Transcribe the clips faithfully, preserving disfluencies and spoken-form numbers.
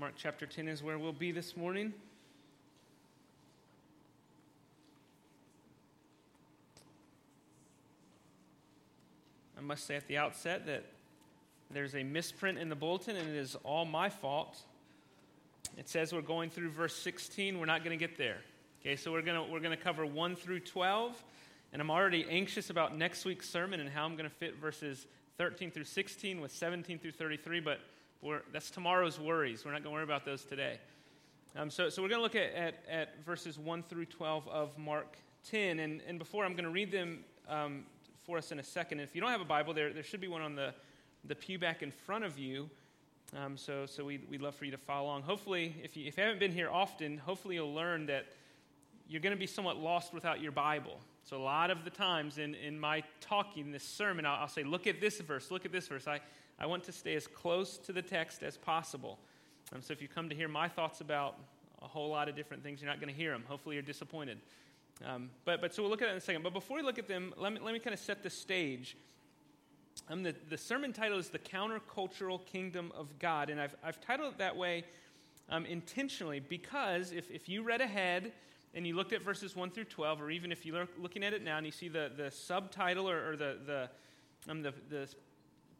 Mark chapter ten is where we'll be this morning. I must say at the outset that there's a misprint in the bulletin, and it is all my fault. It says we're going through verse sixteen. We're not going to get there. Okay, so we're going to we're going to cover one through twelve, and I'm already anxious about next week's sermon and how I'm going to fit verses thirteen through sixteen with seventeen through thirty-three, but we're, that's tomorrow's worries. We're not going to worry about those today. Um, so, so we're going to look at, at, at verses one through twelve of Mark ten, and, and before I'm going to read them um, for us in a second. If you don't have a Bible, there there should be one on the, the pew back in front of you, um, so so we'd, we'd love for you to follow along. Hopefully, if you, if you haven't been here often, hopefully you'll learn that you're going to be somewhat lost without your Bible. So a lot of the times in, in my talking, this sermon, I'll, I'll say, look at this verse, look at this verse. I, I want to stay as close to the text as possible. Um, so if you come to hear my thoughts about a whole lot of different things, you're not going to hear them. Hopefully you're disappointed. Um, but but so we'll look at it in a second. But before we look at them, let me let me kind of set the stage. Um, the, the sermon title is The Countercultural Kingdom of God. And I've I've titled it that way um, intentionally because if, if you read ahead and you looked at verses one through twelve, or even if you're looking at it now and you see the, the subtitle or, or the the, um, the the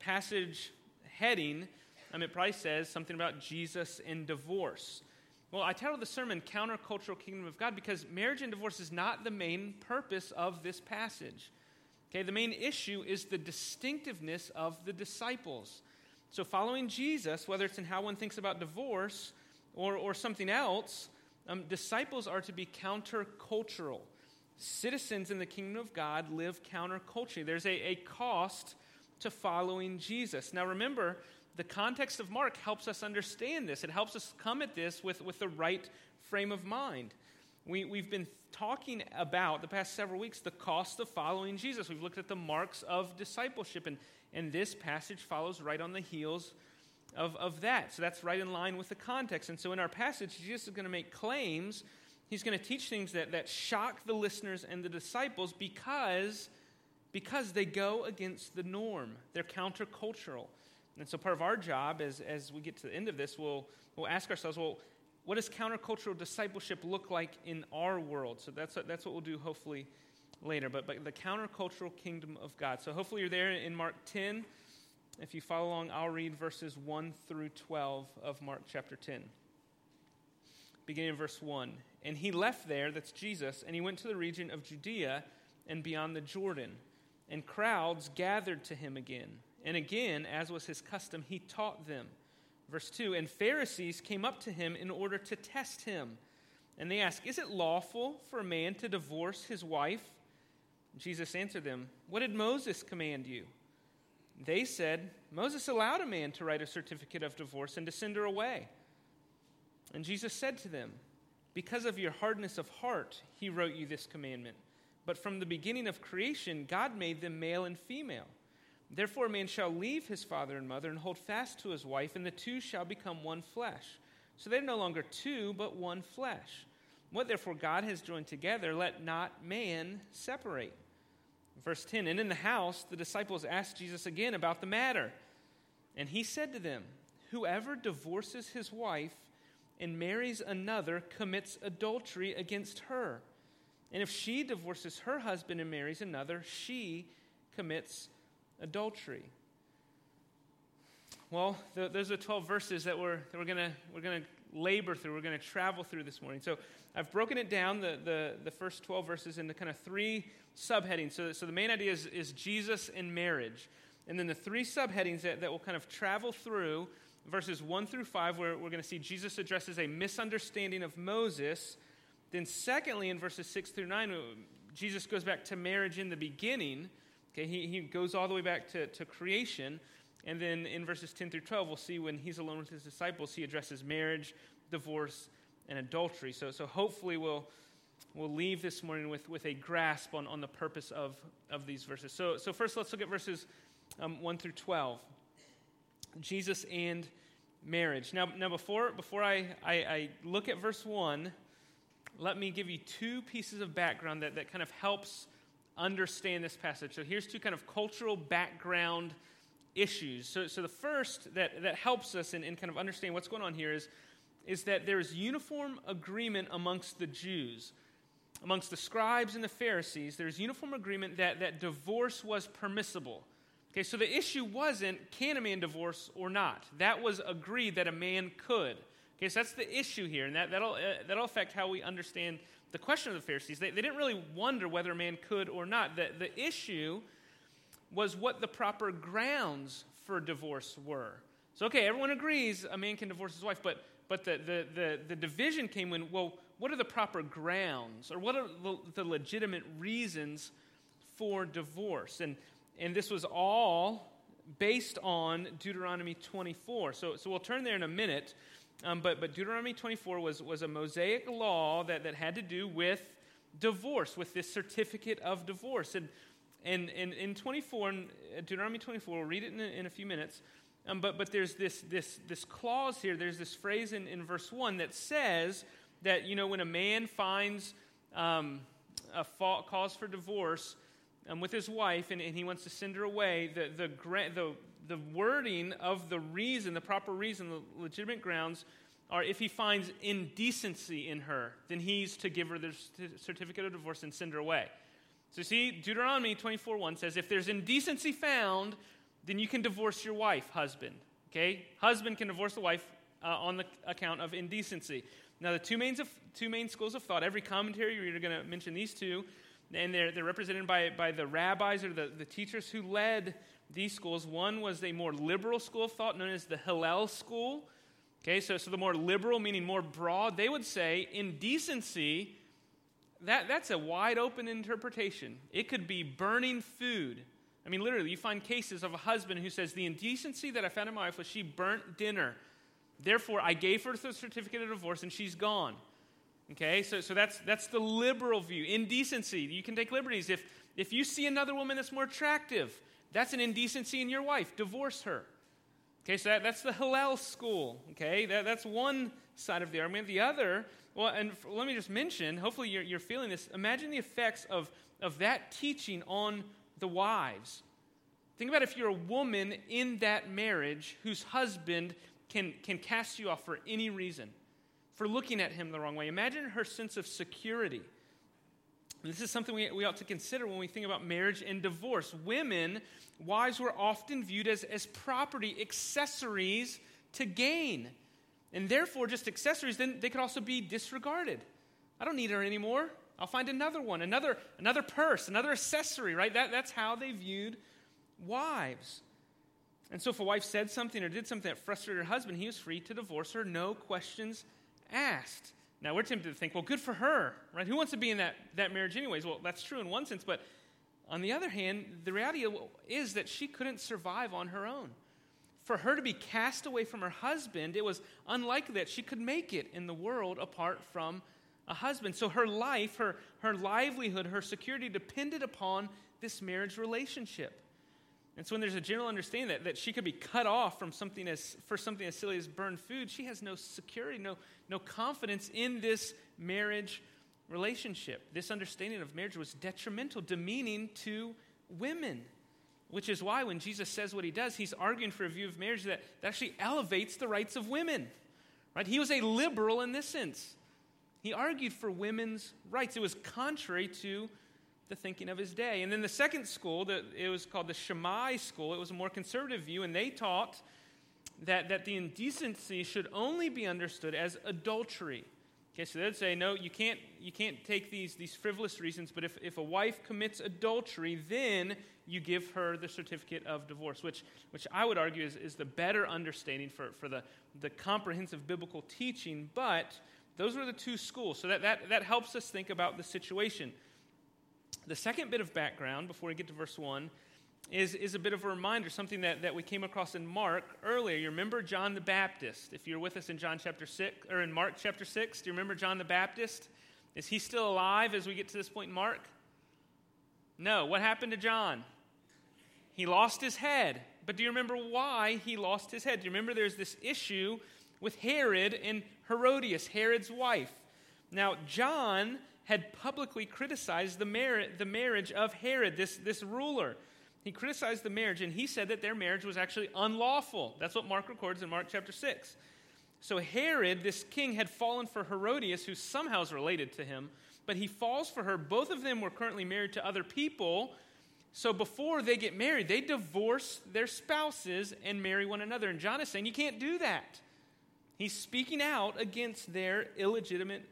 passage heading, um, it probably says something about Jesus and divorce. Well, I titled the sermon Countercultural Kingdom of God because marriage and divorce is not the main purpose of this passage. Okay, the main issue is the distinctiveness of the disciples. So following Jesus, whether it's in how one thinks about divorce or, or something else, um, disciples are to be countercultural. Citizens in the kingdom of God live counterculturally. There's a, a cost to following Jesus. Now remember, the context of Mark helps us understand this. It helps us come at this with, with the right frame of mind. We, we've been talking about, the past several weeks, the cost of following Jesus. We've looked at the marks of discipleship, and, and this passage follows right on the heels of, of that. So that's right in line with the context. And so in our passage, Jesus is going to make claims. He's going to teach things that, that shock the listeners and the disciples because, because they go against the norm. They're countercultural. And so part of our job as, as we get to the end of this, we'll, we'll ask ourselves, well, what does countercultural discipleship look like in our world? So that's what, that's what we'll do hopefully later, but, but the countercultural kingdom of God. So hopefully you're there in Mark ten. If you follow along, I'll read verses one through twelve of Mark chapter ten. Beginning in verse one. And he left there, that's Jesus, and he went to the region of Judea and beyond the Jordan. And crowds gathered to him again. And again, as was his custom, he taught them. Verse two, and Pharisees came up to him in order to test him. And they asked, is it lawful for a man to divorce his wife? Jesus answered them, what did Moses command you? They said, Moses allowed a man to write a certificate of divorce and to send her away. And Jesus said to them, because of your hardness of heart, he wrote you this commandment. But from the beginning of creation, God made them male and female. Therefore, a man shall leave his father and mother and hold fast to his wife, and the two shall become one flesh. So they are no longer two, but one flesh. What therefore God has joined together, let not man separate. Verse ten, and in the house the disciples asked Jesus again about the matter. And he said to them, whoever divorces his wife and marries another commits adultery against her. And if she divorces her husband and marries another, she commits adultery. Adultery. Well, th- those are twelve verses that we're that we're gonna we're gonna labor through. We're gonna travel through this morning. So I've broken it down the the, the first twelve verses into kind of three subheadings. So so the main idea is, is Jesus and marriage, and then the three subheadings that, that will kind of travel through verses one through five, where we're gonna see Jesus addresses a misunderstanding of Moses. Then secondly, in verses six through nine, Jesus goes back to marriage in the beginning. Okay, he, he goes all the way back to, to creation, and then in verses ten through twelve, we'll see when he's alone with his disciples, he addresses marriage, divorce, and adultery. So so hopefully we'll we'll leave this morning with, with a grasp on, on the purpose of, of these verses. So so first let's look at verses um, one through twelve. Jesus and marriage. Now now before before I, I, I look at verse one, let me give you two pieces of background that, that kind of helps understand this passage. So here's two kind of cultural background issues. So, so the first that, that helps us in, in kind of understanding what's going on here is, is that there is uniform agreement amongst the Jews. Amongst the scribes and the Pharisees, there's uniform agreement that, that divorce was permissible. Okay, so the issue wasn't, can a man divorce or not? That was agreed that a man could. Okay, so that's the issue here, and that, that'll, uh, that'll affect how we understand the question of the Pharisees. They, they didn't really wonder whether a man could or not. The, the issue was what the proper grounds for divorce were. So, okay, everyone agrees a man can divorce his wife, but, but the, the, the, the division came when, well, what are the proper grounds, or what are the legitimate reasons for divorce? And and this was all based on Deuteronomy twenty-four. So so we'll turn there in a minute. Um, but but Deuteronomy twenty-four was was a Mosaic law that, that had to do with divorce, with this certificate of divorce. And and and in twenty-four, in Deuteronomy twenty-four, we'll read it in a, in a few minutes. Um, but but there's this this this clause here. There's this phrase in, in verse one that says that, you know, when a man finds um, a fault, cause for divorce um, with his wife, and, and he wants to send her away, the the, gra- the the wording of the reason, the proper reason, the legitimate grounds are if he finds indecency in her, then he's to give her the certificate of divorce and send her away. So see, Deuteronomy twenty-four one says, if there's indecency found, then you can divorce your wife, husband. Okay? Husband can divorce the wife uh, on the account of indecency. Now, the two main, of, two main schools of thought, every commentary, you're going to mention these two, and they're, they're represented by, by the rabbis or the, the teachers who led these schools. One was a more liberal school of thought known as the Hillel school. Okay, so, so the more liberal, meaning more broad, they would say indecency, that, that's a wide-open interpretation. It could be burning food. I mean, literally, you find cases of a husband who says, the indecency that I found in my wife was she burnt dinner. Therefore, I gave her the certificate of divorce, and she's gone. Okay, so so that's that's the liberal view. Indecency, you can take liberties. If if you see another woman that's more attractive, that's an indecency in your wife. Divorce her. Okay, so that, that's the Hillel school. Okay, that, that's one side of the argument. The other, well, and let me just mention, hopefully you're, you're feeling this, imagine the effects of, of that teaching on the wives. Think about if you're a woman in that marriage whose husband Can, can cast you off for any reason, for looking at him the wrong way. Imagine her sense of security. And this is something we, we ought to consider when we think about marriage and divorce. Women, wives, were often viewed as, as property, accessories to gain. And therefore, just accessories, then they could also be disregarded. I don't need her anymore. I'll find another one, another another purse, another accessory, right? That, that's how they viewed wives. And so if a wife said something or did something that frustrated her husband, he was free to divorce her, no questions asked. Now, we're tempted to think, well, good for her, right? Who wants to be in that, that marriage anyways? Well, that's true in one sense, but on the other hand, the reality is that she couldn't survive on her own. For her to be cast away from her husband, it was unlikely that she could make it in the world apart from a husband. So her life, her, her livelihood, her security depended upon this marriage relationship. And so when there's a general understanding that, that she could be cut off from something as for something as silly as burned food, she has no security, no, no confidence in this marriage relationship. This understanding of marriage was detrimental, demeaning to women, which is why when Jesus says what he does, he's arguing for a view of marriage that, that actually elevates the rights of women. Right? He was a liberal in this sense. He argued for women's rights. It was contrary to the thinking of his day. And then the second school, the, it was called the Shammai school. It was a more conservative view, and they taught that, that the indecency should only be understood as adultery. Okay, so they'd say, no, you can't you can't take these, these frivolous reasons, but if, if a wife commits adultery, then you give her the certificate of divorce, which which I would argue is, is the better understanding for, for the, the comprehensive biblical teaching, but those were the two schools. So that, that, that helps us think about the situation. The second bit of background, before we get to verse one, is, is a bit of a reminder, something that, that we came across in Mark earlier. You remember John the Baptist? If you're with us in John chapter six, or in Mark chapter six, do you remember John the Baptist? Is he still alive as we get to this point in Mark? No. What happened to John? He lost his head. But do you remember why he lost his head? Do you remember there's this issue with Herod and Herodias, Herod's wife? Now, John had publicly criticized the, mar- the marriage of Herod, this, this ruler. He criticized the marriage, and he said that their marriage was actually unlawful. That's what Mark records in Mark chapter six. So Herod, this king, had fallen for Herodias, who somehow is related to him, but he falls for her. Both of them were currently married to other people, so before they get married, they divorce their spouses and marry one another. And John is saying, you can't do that. He's speaking out against their illegitimate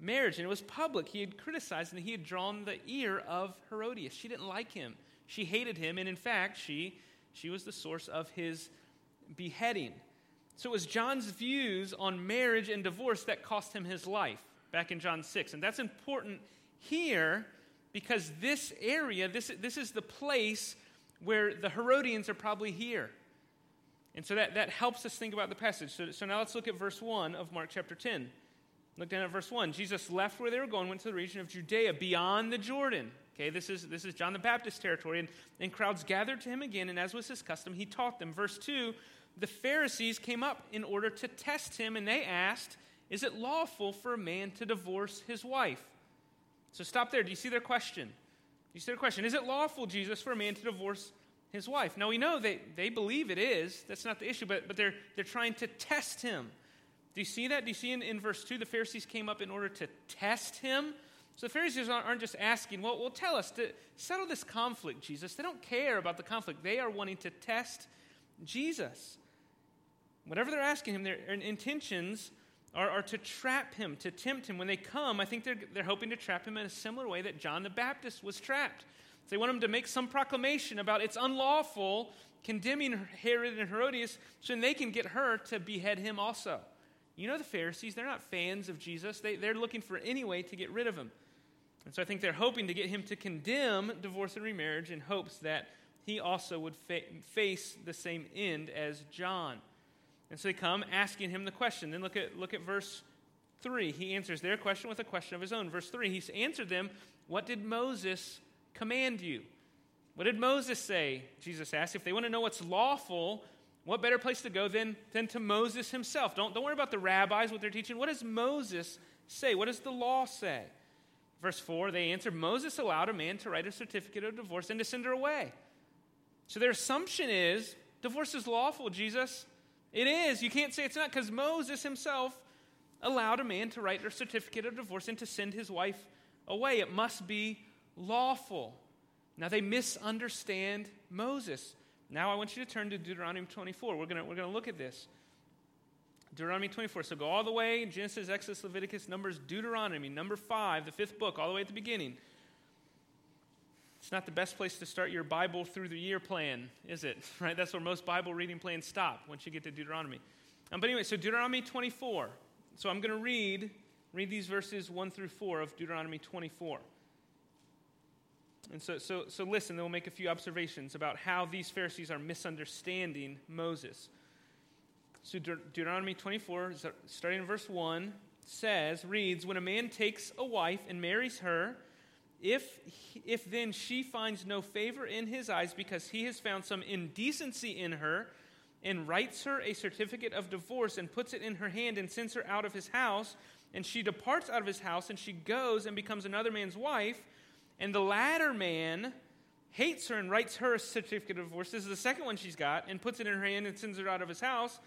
marriage, and it was public. He had criticized, and he had drawn the ear of Herodias. She didn't like him. She hated him, and in fact, she, she was the source of his beheading. So it was John's views on marriage and divorce that cost him his life back in John six. And that's important here because this area, this, this is the place where the Herodians are probably here. And so that, that helps us think about the passage. So, so now let's look at verse one of Mark chapter ten. Look down at verse one. Jesus left where they were going, went to the region of Judea beyond the Jordan. Okay, this is this is John the Baptist territory. And, and crowds gathered to him again, and as was his custom, he taught them. Verse two, the Pharisees came up in order to test him, and they asked, is it lawful for a man to divorce his wife? So stop there. Do you see their question? Do you see their question? Is it lawful, Jesus, for a man to divorce his wife? Now, we know they, they believe it is. That's not the issue, but, but they're, they're trying to test him. Do you see that? Do you see in, in verse two, the Pharisees came up in order to test him? So the Pharisees aren't, aren't just asking, well, well, tell us, to settle this conflict, Jesus. They don't care about the conflict. They are wanting to test Jesus. Whatever they're asking him, their intentions are, are to trap him, to tempt him. When they come, I think they're, they're hoping to trap him in a similar way that John the Baptist was trapped. So they want him to make some proclamation about it's unlawful, condemning Herod and Herodias, so then they can get her to behead him also. You know the Pharisees, they're not fans of Jesus. They, they're looking for any way to get rid of him. And so I think they're hoping to get him to condemn divorce and remarriage in hopes that he also would fa- face the same end as John. And so they come asking him the question. Then look at look at verse three. He answers their question with a question of his own. Verse three, he answered them, what did Moses command you? What did Moses say? Jesus asked. If they want to know what's lawful, what better place to go than, than to Moses himself? Don't, don't worry about the rabbis, what they're teaching. What does Moses say? What does the law say? Verse four, they answered, Moses allowed a man to write a certificate of divorce and to send her away. So their assumption is, divorce is lawful, Jesus. It is. You can't say it's not because Moses himself allowed a man to write a certificate of divorce and to send his wife away. It must be lawful. Now they misunderstand Moses. Now I want you to turn to Deuteronomy twenty-four. We're going we're going to look at this. Deuteronomy twenty-four. So go all the way, Genesis, Exodus, Leviticus, Numbers, Deuteronomy, number five, the fifth book, all the way at the beginning. It's not the best place to start your Bible through the year plan, is it? Right? That's where most Bible reading plans stop once you get to Deuteronomy. Um, but anyway, so Deuteronomy twenty-four. So I'm going to read, read these verses one through four of Deuteronomy twenty-four. And so, so, so listen, then we'll make a few observations about how these Pharisees are misunderstanding Moses. So De- Deuteronomy twenty-four, starting in verse one, says, reads, when a man takes a wife and marries her, if if then she finds no favor in his eyes because he has found some indecency in her and writes her a certificate of divorce and puts it in her hand and sends her out of his house, and she departs out of his house and she goes and becomes another man's wife, and the latter man hates her and writes her a certificate of divorce. This is the second one she's got, and puts it in her hand and sends her out of his house.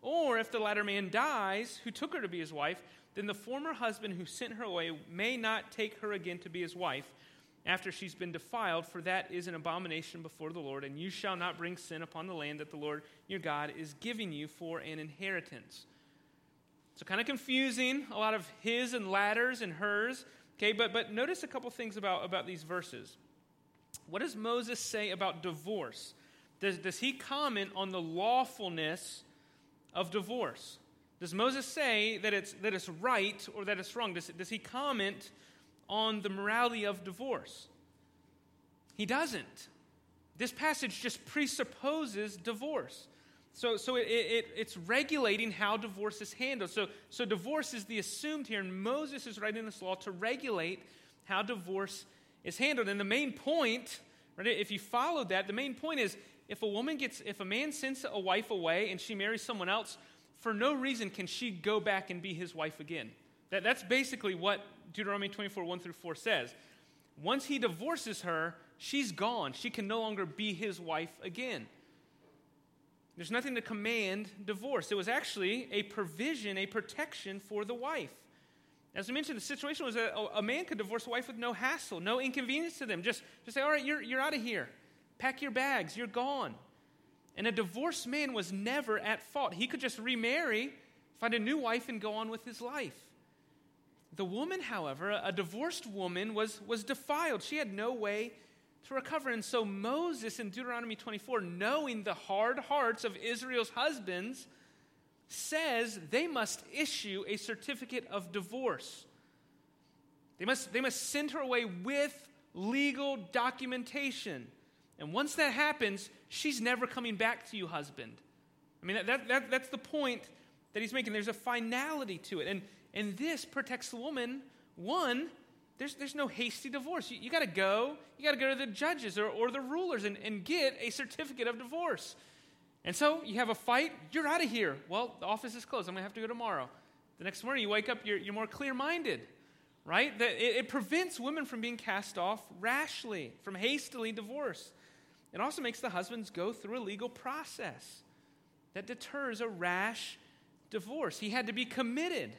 Or if the latter man dies, who took her to be his wife, then the former husband who sent her away may not take her again to be his wife after she's been defiled, for that is an abomination before the Lord, and you shall not bring sin upon the land that the Lord your God is giving you for an inheritance. So kind of confusing, a lot of his and ladders and hers. Okay, but but notice a couple things about, about these verses. What does Moses say about divorce? Does, does he comment on the lawfulness of divorce? Does Moses say that it's that it's right or that it's wrong? Does, does he comment on the morality of divorce? He doesn't. This passage just presupposes divorce. So so it, it it's regulating how divorce is handled. So so divorce is the assumed here, and Moses is writing this law to regulate how divorce is handled. And the main point, right, if you followed that, the main point is if a woman gets if a man sends a wife away and she marries someone else, for no reason can she go back and be his wife again. That that's basically what Deuteronomy twenty-four, one through four says. Once he divorces her, she's gone. She can no longer be his wife again. There's nothing to command divorce. It was actually a provision, a protection for the wife. As we mentioned, the situation was that a man could divorce a wife with no hassle, no inconvenience to them. Just, just say, all right, you're, you're out of here. Pack your bags. You're gone. And a divorced man was never at fault. He could just remarry, find a new wife, and go on with his life. The woman, however, a divorced woman, was, was defiled. She had no way to recover. And so Moses in Deuteronomy twenty-four, knowing the hard hearts of Israel's husbands, says they must issue a certificate of divorce. They must, they must send her away with legal documentation. And once that happens, she's never coming back to you, husband. I mean, that, that, that's the point that he's making. There's a finality to it. And and this protects the woman. One, there's there's no hasty divorce. You, you got to go. You got to go to the judges or, or the rulers and, and get a certificate of divorce. And so you have a fight. You're out of here. Well, the office is closed. I'm going to have to go tomorrow. The next morning you wake up, you're, you're more clear-minded, right? That it, it prevents women from being cast off rashly, from hastily divorced. It also makes the husbands go through a legal process that deters a rash divorce. He had to be committed.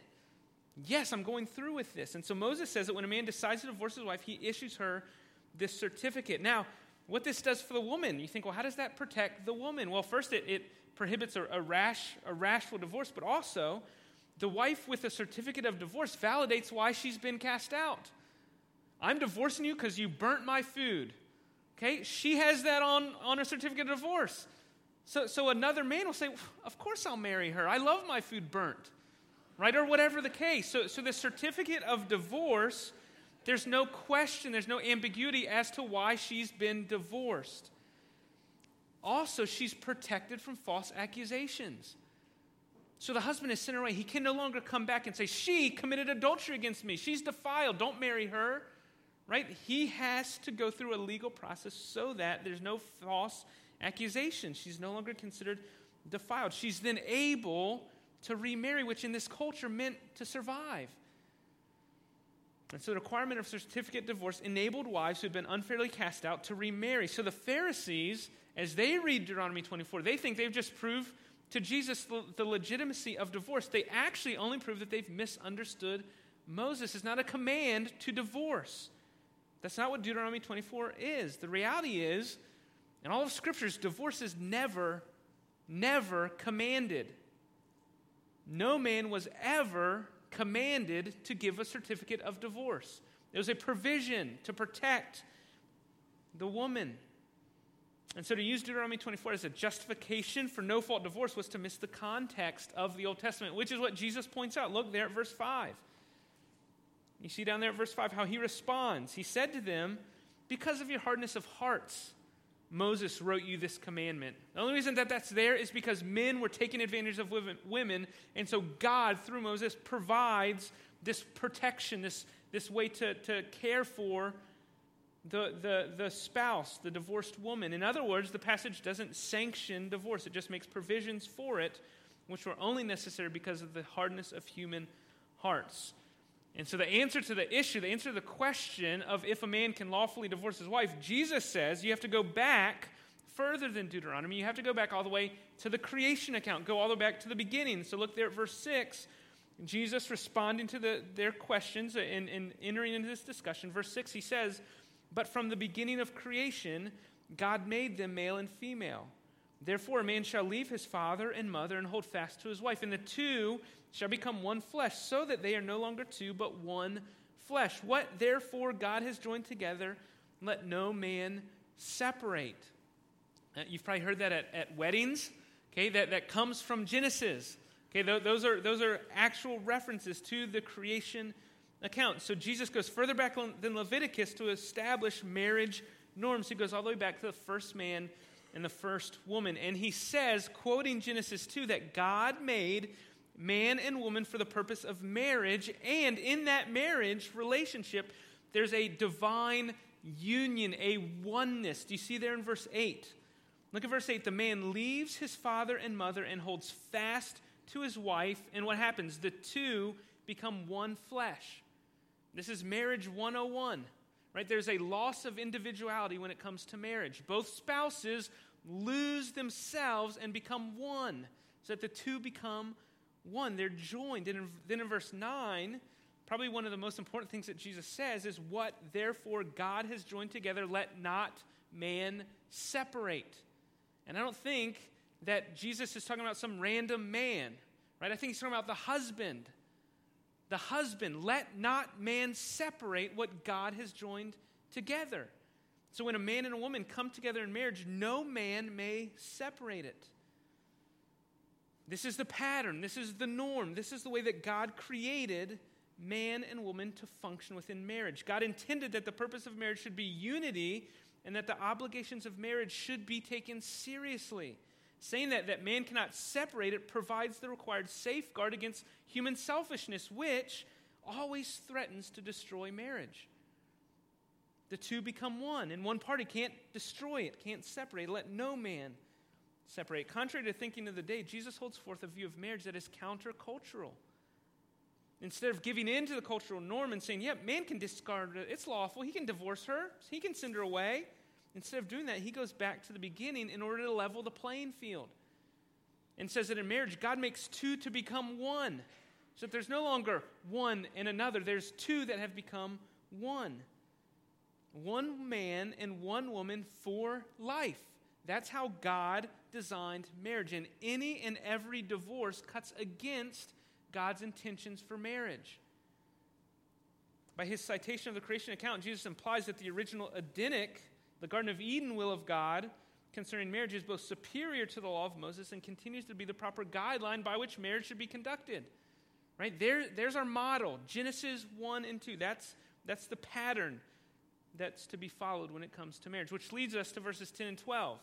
Yes, I'm going through with this. And so Moses says that when a man decides to divorce his wife, he issues her this certificate. Now, what this does for the woman, you think, well, how does that protect the woman? Well, first, it, it prohibits a, a rash, a rashful divorce, but also the wife with a certificate of divorce validates why she's been cast out. I'm divorcing you because you burnt my food. Okay, she has that on, on her certificate of divorce. So, so another man will say, of course I'll marry her. I love my food burnt, right? Or whatever the case. So, so the certificate of divorce, there's no question, there's no ambiguity as to why she's been divorced. Also, she's protected from false accusations. So the husband is sent away. He can no longer come back and say, she committed adultery against me. She's defiled. Don't marry her. Right? He has to go through a legal process so that there's no false accusation. She's no longer considered defiled. She's then able to remarry, which in this culture meant to survive. And so the requirement of certificate divorce enabled wives who had been unfairly cast out to remarry. So the Pharisees, as they read Deuteronomy twenty-four, they think they've just proved to Jesus the legitimacy of divorce. They actually only prove that they've misunderstood Moses. It's not a command to divorce. That's not what Deuteronomy twenty-four is. The reality is, in all of Scriptures, divorce is never, never commanded. No man was ever commanded to give a certificate of divorce. It was a provision to protect the woman. And so to use Deuteronomy twenty-four as a justification for no-fault divorce was to miss the context of the Old Testament, which is what Jesus points out. Look there at verse five. You see down there at verse five how he responds. He said to them, because of your hardness of hearts, Moses wrote you this commandment. The only reason that that's there is because men were taking advantage of women, and so God, through Moses, provides this protection, this, this way to, to care for the, the, the spouse, the divorced woman. In other words, the passage doesn't sanction divorce. It just makes provisions for it, which were only necessary because of the hardness of human hearts. And so the answer to the issue, the answer to the question of if a man can lawfully divorce his wife, Jesus says you have to go back further than Deuteronomy. You have to go back all the way to the creation account. Go all the way back to the beginning. So look there at verse six. Jesus responding to the, their questions and, and entering into this discussion. Verse six, he says, but from the beginning of creation, God made them male and female. Therefore, a man shall leave his father and mother and hold fast to his wife, and the two shall become one flesh, so that they are no longer two, but one flesh. What therefore God has joined together, let no man separate. Uh, you've probably heard that at, at weddings. Okay, that, that comes from Genesis. Okay, th- those are those are actual references to the creation account. So Jesus goes further back on, than Leviticus to establish marriage norms. He goes all the way back to the first man and the first woman. And he says, quoting Genesis two, that God made man and woman for the purpose of marriage. And in that marriage relationship, there's a divine union, a oneness. Do you see there in verse eight? Look at verse eight. The man leaves his father and mother and holds fast to his wife. And what happens? The two become one flesh. This is marriage one oh one. Right? There's a loss of individuality when it comes to marriage. Both spouses lose themselves and become one, so that the two become one. They're joined. And then in verse nine, probably one of the most important things that Jesus says is, what therefore God has joined together, let not man separate. And I don't think that Jesus is talking about some random man, right? I think he's talking about the husband. The husband, let not man separate what God has joined together. So when a man and a woman come together in marriage, no man may separate it. This is the pattern. This is the norm. This is the way that God created man and woman to function within marriage. God intended that the purpose of marriage should be unity and that the obligations of marriage should be taken seriously. Saying that, that man cannot separate it provides the required safeguard against human selfishness, which always threatens to destroy marriage. The two become one, and one party can't destroy it, can't separate. Let no man separate. Contrary to thinking of the day, Jesus holds forth a view of marriage that is countercultural. Instead of giving in to the cultural norm and saying, yep, yeah, man can discard it, it's lawful, he can divorce her, he can send her away. Instead of doing that, he goes back to the beginning in order to level the playing field and says that in marriage, God makes two to become one. So that there's no longer one and another. There's two that have become one. One man and one woman for life. That's how God designed marriage. And any and every divorce cuts against God's intentions for marriage. By his citation of the creation account, Jesus implies that the original Edenic, the Garden of Eden will of God concerning marriage is both superior to the law of Moses and continues to be the proper guideline by which marriage should be conducted. Right? There, there's our model, Genesis one and two. That's, that's the pattern that's to be followed when it comes to marriage, which leads us to verses ten and twelve.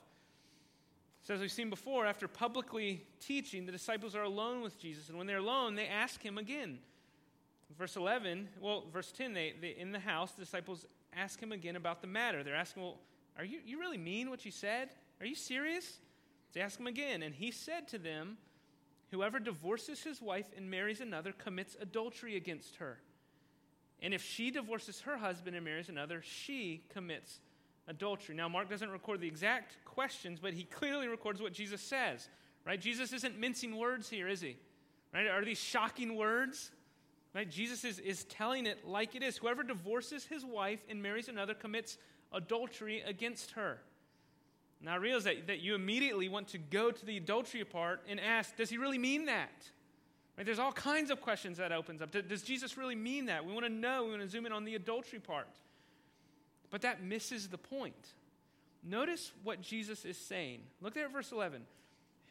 So as we've seen before, after publicly teaching, the disciples are alone with Jesus. And when they're alone, they ask him again. Verse eleven, well, verse ten, they, they in the house, the disciples ask him again about the matter. They're asking, well, are you, you really mean what you said? Are you serious? They ask him again. And he said to them, whoever divorces his wife and marries another commits adultery against her. And if she divorces her husband and marries another, she commits adultery. Now, Mark doesn't record the exact questions, but he clearly records what Jesus says, right? Jesus isn't mincing words here, is he? Right? Are these shocking words? Right? Jesus is, is telling it like it is. Whoever divorces his wife and marries another commits adultery against her. Now I realize that, that you immediately want to go to the adultery part and ask, does he really mean that? Right? There's all kinds of questions that opens up. Does Jesus really mean that? We want to know. We want to zoom in on the adultery part. But that misses the point. Notice what Jesus is saying. Look there at verse eleven.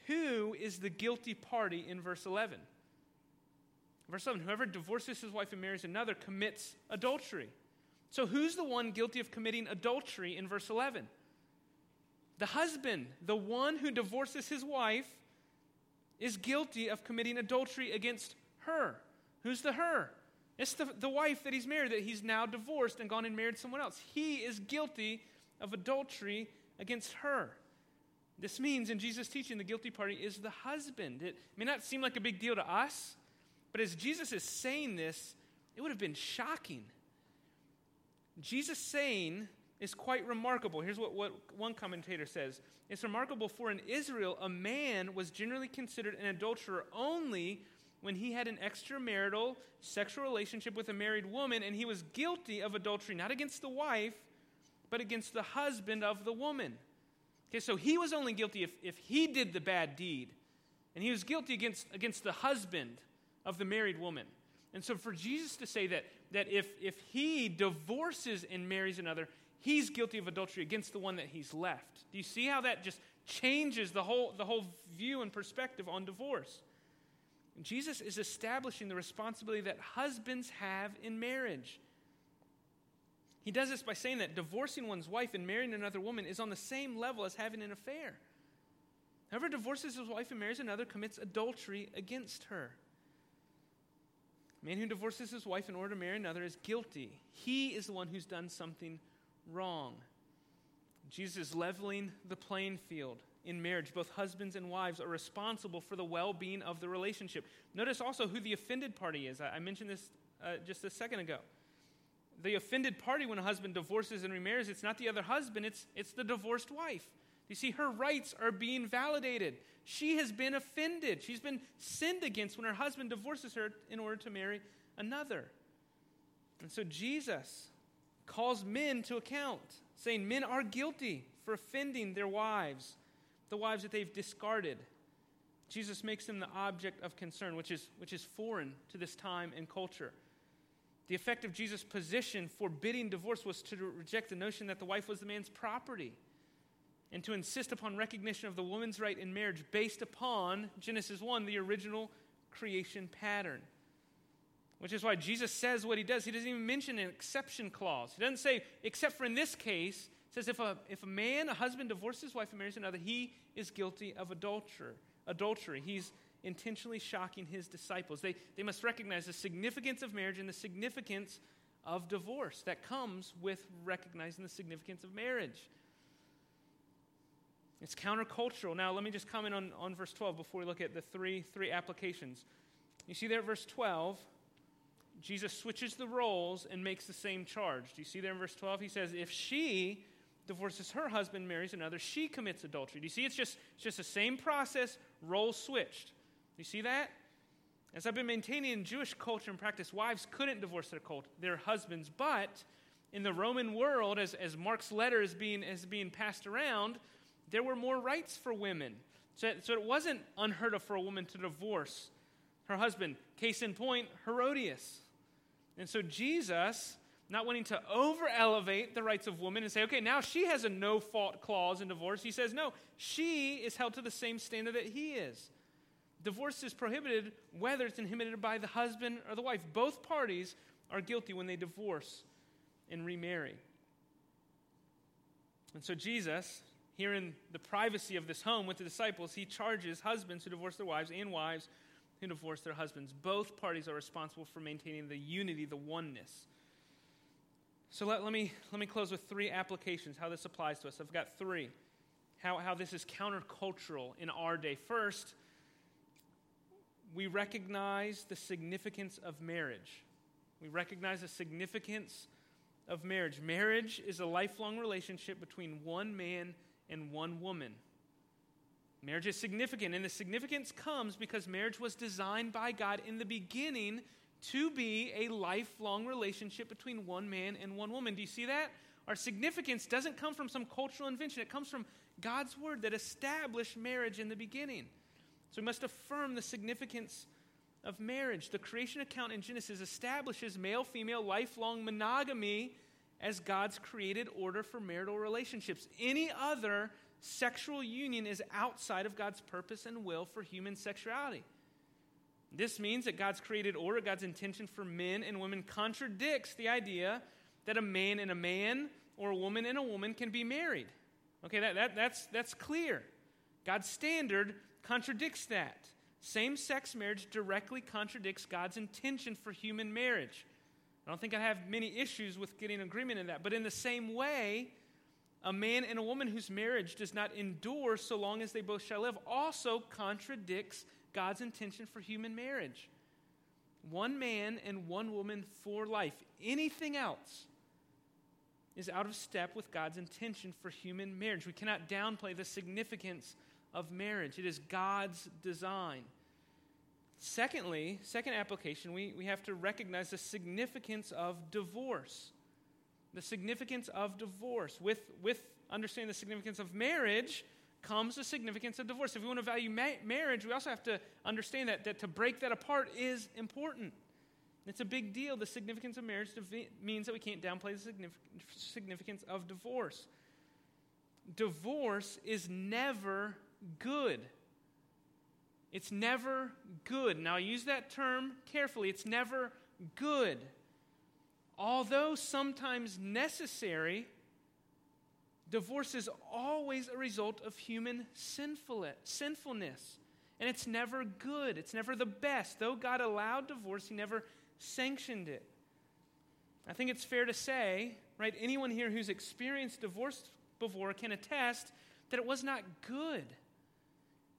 Who is the guilty party in verse eleven? Verse eleven, whoever divorces his wife and marries another commits adultery. So who's the one guilty of committing adultery in verse eleven? The husband, the one who divorces his wife, is guilty of committing adultery against her. Who's the her? It's the, the wife that he's married, that he's now divorced and gone and married someone else. He is guilty of adultery against her. This means in Jesus' teaching, the guilty party is the husband. It may not seem like a big deal to us, but as Jesus is saying this, it would have been shocking. Jesus saying is quite remarkable. Here's what, what one commentator says. It's remarkable, for in Israel, a man was generally considered an adulterer only when he had an extramarital sexual relationship with a married woman, and he was guilty of adultery, not against the wife, but against the husband of the woman. Okay, so he was only guilty if, if he did the bad deed, and he was guilty against, against the husband of the married woman. And so for Jesus to say that that if, if he divorces and marries another, he's guilty of adultery against the one that he's left. Do you see how that just changes the whole, the whole view and perspective on divorce? Jesus is establishing the responsibility that husbands have in marriage. He does this by saying that divorcing one's wife and marrying another woman is on the same level as having an affair. Whoever divorces his wife and marries another commits adultery against her. A man who divorces his wife in order to marry another is guilty. He is the one who's done something wrong. Jesus is leveling the playing field in marriage. Both husbands and wives are responsible for the well-being of the relationship. Notice also who the offended party is. I mentioned this uh, just a second ago. the offended party when a husband divorces and remarries. It's not the other husband, it's, it's the divorced wife. You see, her rights are being validated. She has been offended. She's been sinned against when her husband divorces her in order to marry another. And so Jesus calls men to account, saying men are guilty for offending their wives, the wives that they've discarded. Jesus makes them the object of concern, which is, which is foreign to this time and culture. The effect of Jesus' position forbidding divorce was to reject the notion that the wife was the man's property and to insist upon recognition of the woman's right in marriage based upon Genesis one, the original creation pattern. Which is why Jesus says what he does. He doesn't even mention an exception clause. He doesn't say, except for in this case, he says if a, if a man, a husband, divorces his wife and marries another, he is guilty of adultery. Adultery. He's intentionally shocking his disciples. They, they must recognize the significance of marriage and the significance of divorce that comes with recognizing the significance of marriage. It's countercultural. Now, let me just comment on, on verse twelve before we look at the three three applications. You see there at verse twelve, Jesus switches the roles and makes the same charge. Do you see there in verse twelve? He says, if she divorces her husband, marries another, she commits adultery. Do you see? It's just, it's just the same process, roles switched. Do you see that? As I've been maintaining in Jewish culture and practice, wives couldn't divorce their cult, their husbands, but in the Roman world, as, as Mark's letter is being, is being passed around, there were more rights for women. So, so it wasn't unheard of for a woman to divorce her husband. Case in point, Herodias. And so Jesus, not wanting to over-elevate the rights of women and say, okay, now she has a no-fault clause in divorce. He says, no, she is held to the same standard that he is. Divorce is prohibited whether it's inhibited by the husband or the wife. Both parties are guilty when they divorce and remarry. And so Jesus, here in the privacy of this home with the disciples, he charges husbands who divorce their wives and wives who divorce their husbands. Both parties are responsible for maintaining the unity, the oneness. So let, let me let me close with three applications, how this applies to us. I've got three, how, how this is countercultural in our day. First, we recognize the significance of marriage. We recognize the significance of marriage. Marriage is a lifelong relationship between one man and one woman. Marriage is significant, and the significance comes because marriage was designed by God in the beginning to be a lifelong relationship between one man and one woman. Do you see that? Our significance doesn't come from some cultural invention. It comes from God's word that established marriage in the beginning. So we must affirm the significance of marriage. The creation account in Genesis establishes male-female lifelong monogamy as God's created order for marital relationships. Any other sexual union is outside of God's purpose and will for human sexuality. This means that God's created order, God's intention for men and women, contradicts the idea that a man and a man or a woman and a woman can be married. Okay, that, that that's that's clear. God's standard contradicts that. Same-sex marriage directly contradicts God's intention for human marriage. I don't think I have many issues with getting agreement in that, but in the same way, a man and a woman whose marriage does not endure so long as they both shall live also contradicts God's intention for human marriage. One man and one woman for life. Anything else is out of step with God's intention for human marriage. We cannot downplay the significance of marriage. It is God's design. Secondly, second application, we, we have to recognize the significance of divorce. The significance of divorce. With, with understanding the significance of marriage comes the significance of divorce. If we want to value ma- marriage, we also have to understand that, that to break that apart is important. It's a big deal. The significance of marriage dev- means that we can't downplay the signific- significance of divorce. Divorce is never good. It's never good. Now, I use that term carefully. It's never good. Although sometimes necessary, divorce is always a result of human sinfulness, and it's never good. It's never the best. Though God allowed divorce, he never sanctioned it. I think it's fair to say, right, anyone here who's experienced divorce before can attest that it was not good.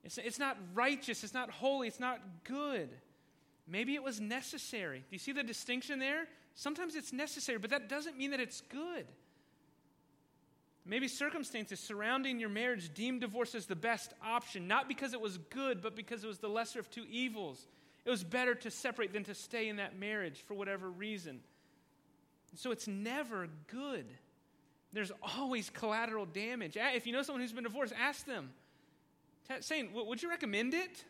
It's, it's not righteous. It's not holy. It's not good. Maybe it was necessary. Do you see the distinction there? Sometimes it's necessary, but that doesn't mean that it's good. Maybe circumstances surrounding your marriage deemed divorce as the best option, not because it was good, but because it was the lesser of two evils. It was better to separate than to stay in that marriage for whatever reason. And so it's never good. There's always collateral damage. If you know someone who's been divorced, ask them. Saying, would you recommend it?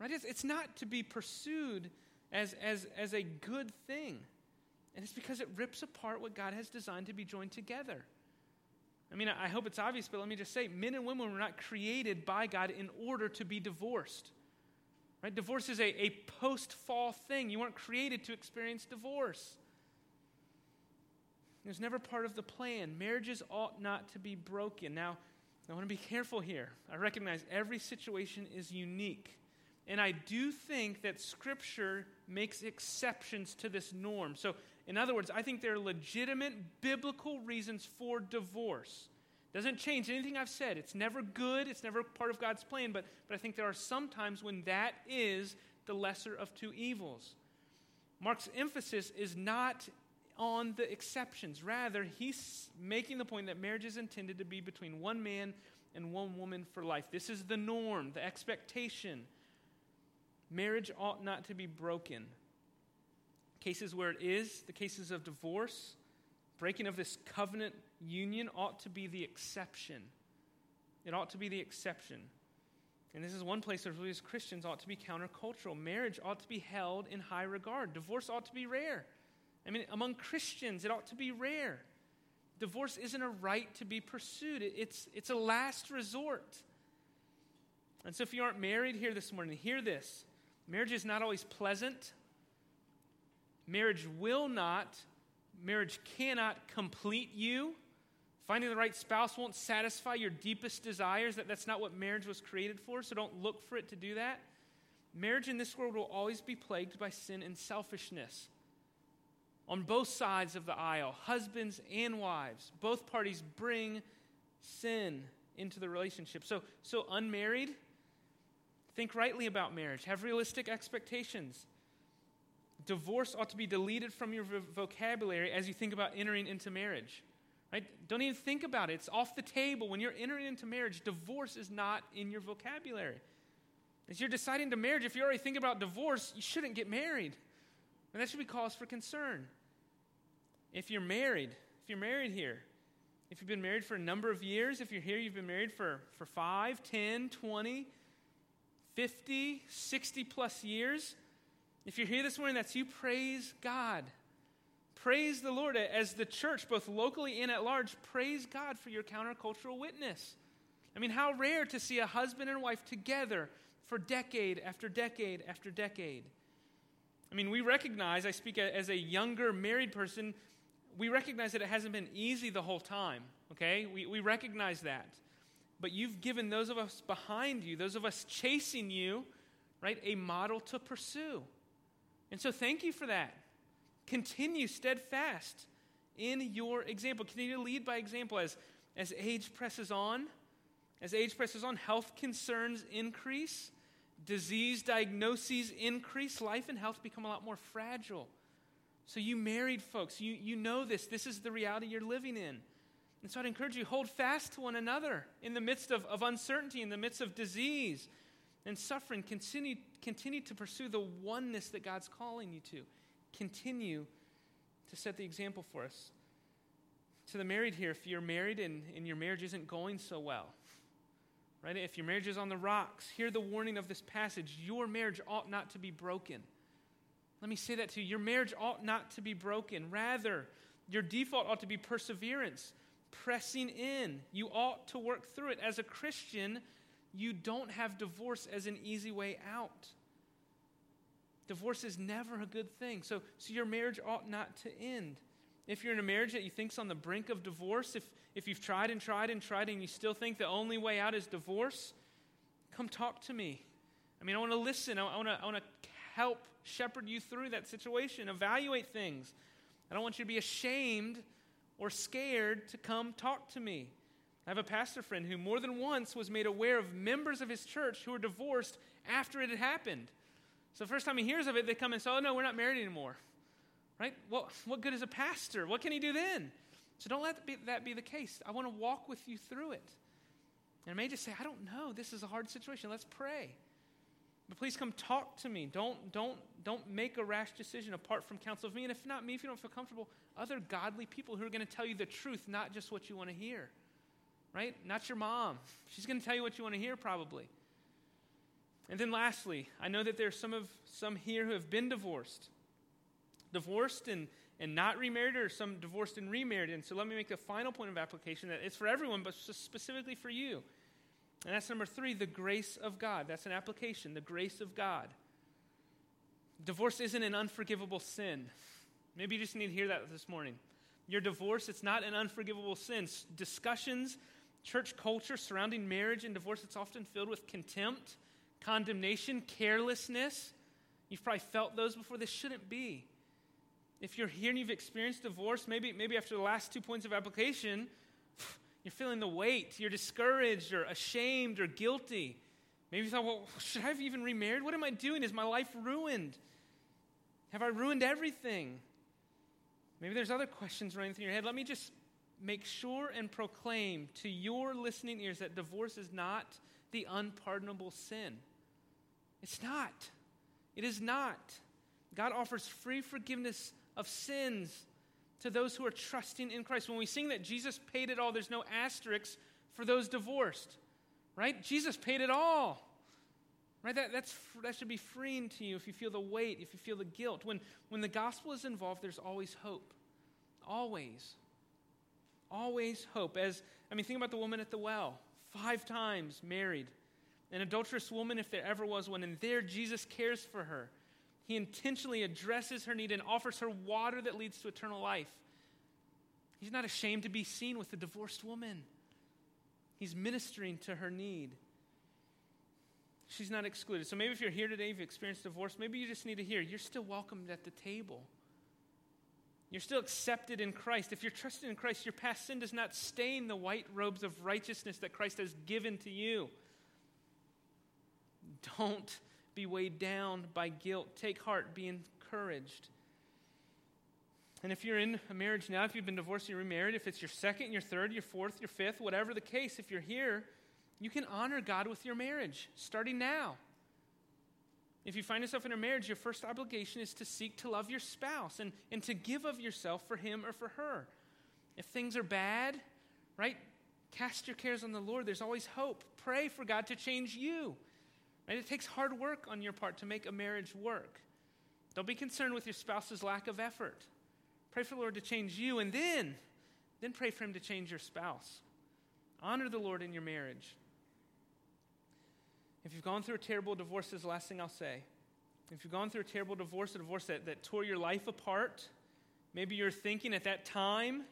Right? It's, it's not to be pursued as, as, as a good thing. And it's because it rips apart what God has designed to be joined together. I mean, I hope it's obvious, but let me just say, men and women were not created by God in order to be divorced. Right? Divorce is a, a post-fall thing. You weren't created to experience divorce. It was never part of the plan. Marriages ought not to be broken. Now, I want to be careful here. I recognize every situation is unique. And I do think that Scripture makes exceptions to this norm. So, in other words, I think there are legitimate biblical reasons for divorce. Doesn't change anything I've said. It's never good. It's never part of God's plan. But, but I think there are some times when that is the lesser of two evils. Mark's emphasis is not on the exceptions. Rather, he's making the point that marriage is intended to be between one man and one woman for life. This is the norm, the expectation. Marriage ought not to be broken. Cases where it is, the cases of divorce, breaking of this covenant union ought to be the exception. It ought to be the exception. And this is one place where we as Christians ought to be countercultural. Marriage ought to be held in high regard. Divorce ought to be rare. I mean, among Christians, it ought to be rare. Divorce isn't a right to be pursued. It's, it's a last resort. And so if you aren't married here this morning, hear this. Marriage is not always pleasant. Marriage will not, marriage cannot complete you. Finding the right spouse won't satisfy your deepest desires. That, that's not what marriage was created for, so don't look for it to do that. Marriage in this world will always be plagued by sin and selfishness. On both sides of the aisle, husbands and wives, both parties bring sin into the relationship. So, so unmarried, think rightly about marriage. Have realistic expectations. Divorce ought to be deleted from your vocabulary as you think about entering into marriage. Right? Don't even think about it. It's off the table. When you're entering into marriage, divorce is not in your vocabulary. As you're deciding to marriage, if you're already thinking about divorce, you shouldn't get married. And that should be cause for concern. If you're married, if you're married here, if you've been married for a number of years, if you're here, you've been married for, for five, ten, twenty, fifty, sixty plus years. If you're here this morning, that's you. Praise God. Praise the Lord as the church, both locally and at large. Praise God for your countercultural witness. I mean, how rare to see a husband and wife together for decade after decade after decade. I mean, we recognize, I speak as a younger married person, we recognize that it hasn't been easy the whole time, okay? We, we recognize that. But you've given those of us behind you, those of us chasing you, right, a model to pursue. And so thank you for that. Continue steadfast in your example. Continue to lead by example as, as age presses on. As age presses on, health concerns increase. Disease diagnoses increase. Life and health become a lot more fragile. So you married folks, you, you know this. This is the reality you're living in. And so I'd encourage you, hold fast to one another in the midst of, of uncertainty, in the midst of disease and suffering. Continue, continue to pursue the oneness that God's calling you to. Continue to set the example for us. To the married here, if you're married and, and your marriage isn't going so well, right? If your marriage is on the rocks, hear the warning of this passage. Your marriage ought not to be broken. Let me say that to you. Your marriage ought not to be broken. Rather, your default ought to be perseverance, pressing in. You ought to work through it. As a Christian, you don't have divorce as an easy way out. Divorce is never a good thing. So, so your marriage ought not to end. If you're in a marriage that you think's on the brink of divorce, if, if you've tried and tried and tried and you still think the only way out is divorce, come talk to me. I mean, I want to listen. I, I want to I want to help shepherd you through that situation, evaluate things. I don't want you to be ashamed or scared to come talk to me. I have a pastor friend who more than once was made aware of members of his church who were divorced after it had happened. So the first time he hears of it, they come and say, oh, no, we're not married anymore, right? Well, what good is a pastor? What can he do then? So don't let that be, that be the case. I want to walk with you through it. And I may just say, I don't know. This is a hard situation. Let's pray. But please come talk to me. Don't, don't, don't make a rash decision apart from counsel of me. And if not me, if you don't feel comfortable, other godly people who are going to tell you the truth, not just what you want to hear, right? Not your mom. She's going to tell you what you want to hear probably. And then lastly, I know that there are some of some here who have been divorced. Divorced and, and not remarried, or some divorced and remarried. And so let me make the final point of application that it's for everyone, but specifically for you. And that's number three, the grace of God. That's an application, the grace of God. Divorce isn't an unforgivable sin. Maybe you just need to hear that this morning. Your divorce, it's not an unforgivable sin. Discussions, church culture surrounding marriage and divorce, it's often filled with contempt, condemnation, carelessness. You've probably felt those before. This shouldn't be. If you're here and you've experienced divorce, maybe, maybe after the last two points of application, you're feeling the weight. You're discouraged or ashamed or guilty. Maybe you thought, well, should I have even remarried? What am I doing? Is my life ruined? Have I ruined everything? Maybe there's other questions running through your head. Let me just make sure and proclaim to your listening ears that divorce is not the unpardonable sin. It's not. It is not. God offers free forgiveness of sins to those who are trusting in Christ. When we sing that Jesus paid it all, there's no asterisks for those divorced, right? Jesus paid it all, right? That, that's, that should be freeing to you if you feel the weight, if you feel the guilt. When, when the gospel is involved, there's always hope, always, always hope. As I mean, think about the woman at the well, five times married, an adulterous woman if there ever was one, and there Jesus cares for her. He intentionally addresses her need and offers her water that leads to eternal life. He's not ashamed to be seen with the divorced woman. He's ministering to her need. She's not excluded. So maybe if you're here today, you've experienced divorce, maybe you just need to hear, you're still welcomed at the table. You're still accepted in Christ. If you're trusted in Christ, your past sin does not stain the white robes of righteousness that Christ has given to you. Don't be weighed down by guilt. Take heart. Be encouraged. And if you're in a marriage now, if you've been divorced, you're remarried, if it's your second, your third, your fourth, your fifth, whatever the case, if you're here, you can honor God with your marriage, starting now. If you find yourself in a marriage, your first obligation is to seek to love your spouse and, and to give of yourself for him or for her. If things are bad, right, cast your cares on the Lord. There's always hope. Pray for God to change you. Right? It takes hard work on your part to make a marriage work. Don't be concerned with your spouse's lack of effort. Pray for the Lord to change you, and then, then pray for him to change your spouse. Honor the Lord in your marriage. If you've gone through a terrible divorce, this is the last thing I'll say. If you've gone through a terrible divorce, a divorce that, that tore your life apart, maybe you're thinking at that time,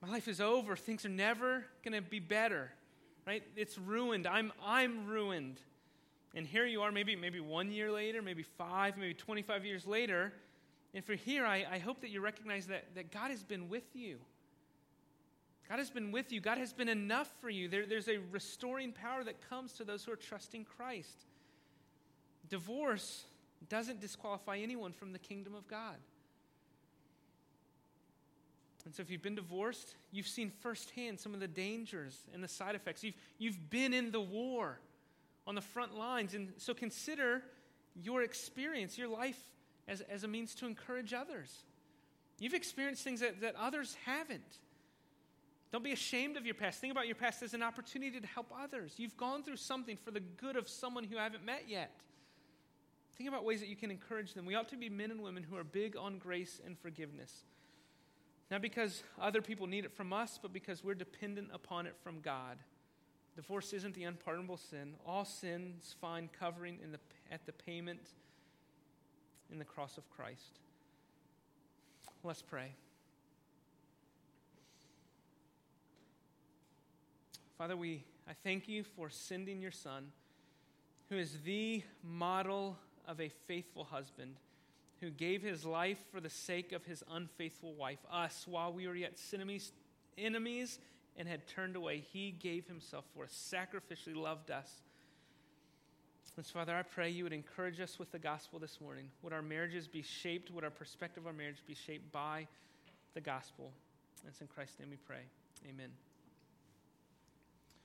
my life is over, things are never going to be better, right? It's ruined. I'm I'm ruined. And here you are, maybe maybe one year later, maybe five, maybe twenty-five years later. And for here, I, I hope that you recognize that, that God has been with you. God has been with you. God has been enough for you. There, there's a restoring power that comes to those who are trusting Christ. Divorce doesn't disqualify anyone from the kingdom of God. And so if you've been divorced, you've seen firsthand some of the dangers and the side effects. You've, you've been in the war, on the front lines. And so consider your experience, your life as, as a means to encourage others. You've experienced things that, that others haven't. Don't be ashamed of your past. Think about your past as an opportunity to help others. You've gone through something for the good of someone who you haven't met yet. Think about ways that you can encourage them. We ought to be men and women who are big on grace and forgiveness. Not because other people need it from us, but because we're dependent upon it from God. Divorce isn't the unpardonable sin. All sins find covering in the, at the payment in the cross of Christ. Let's pray. Father, we I thank you for sending your Son, who is the model of a faithful husband, who gave his life for the sake of his unfaithful wife, us, while we were yet enemies, enemies and had turned away. He gave himself for us, sacrificially loved us. And so, Father, I pray you would encourage us with the gospel this morning. Would our marriages be shaped? Would our perspective of our marriage be shaped by the gospel? And it's in Christ's name we pray. Amen.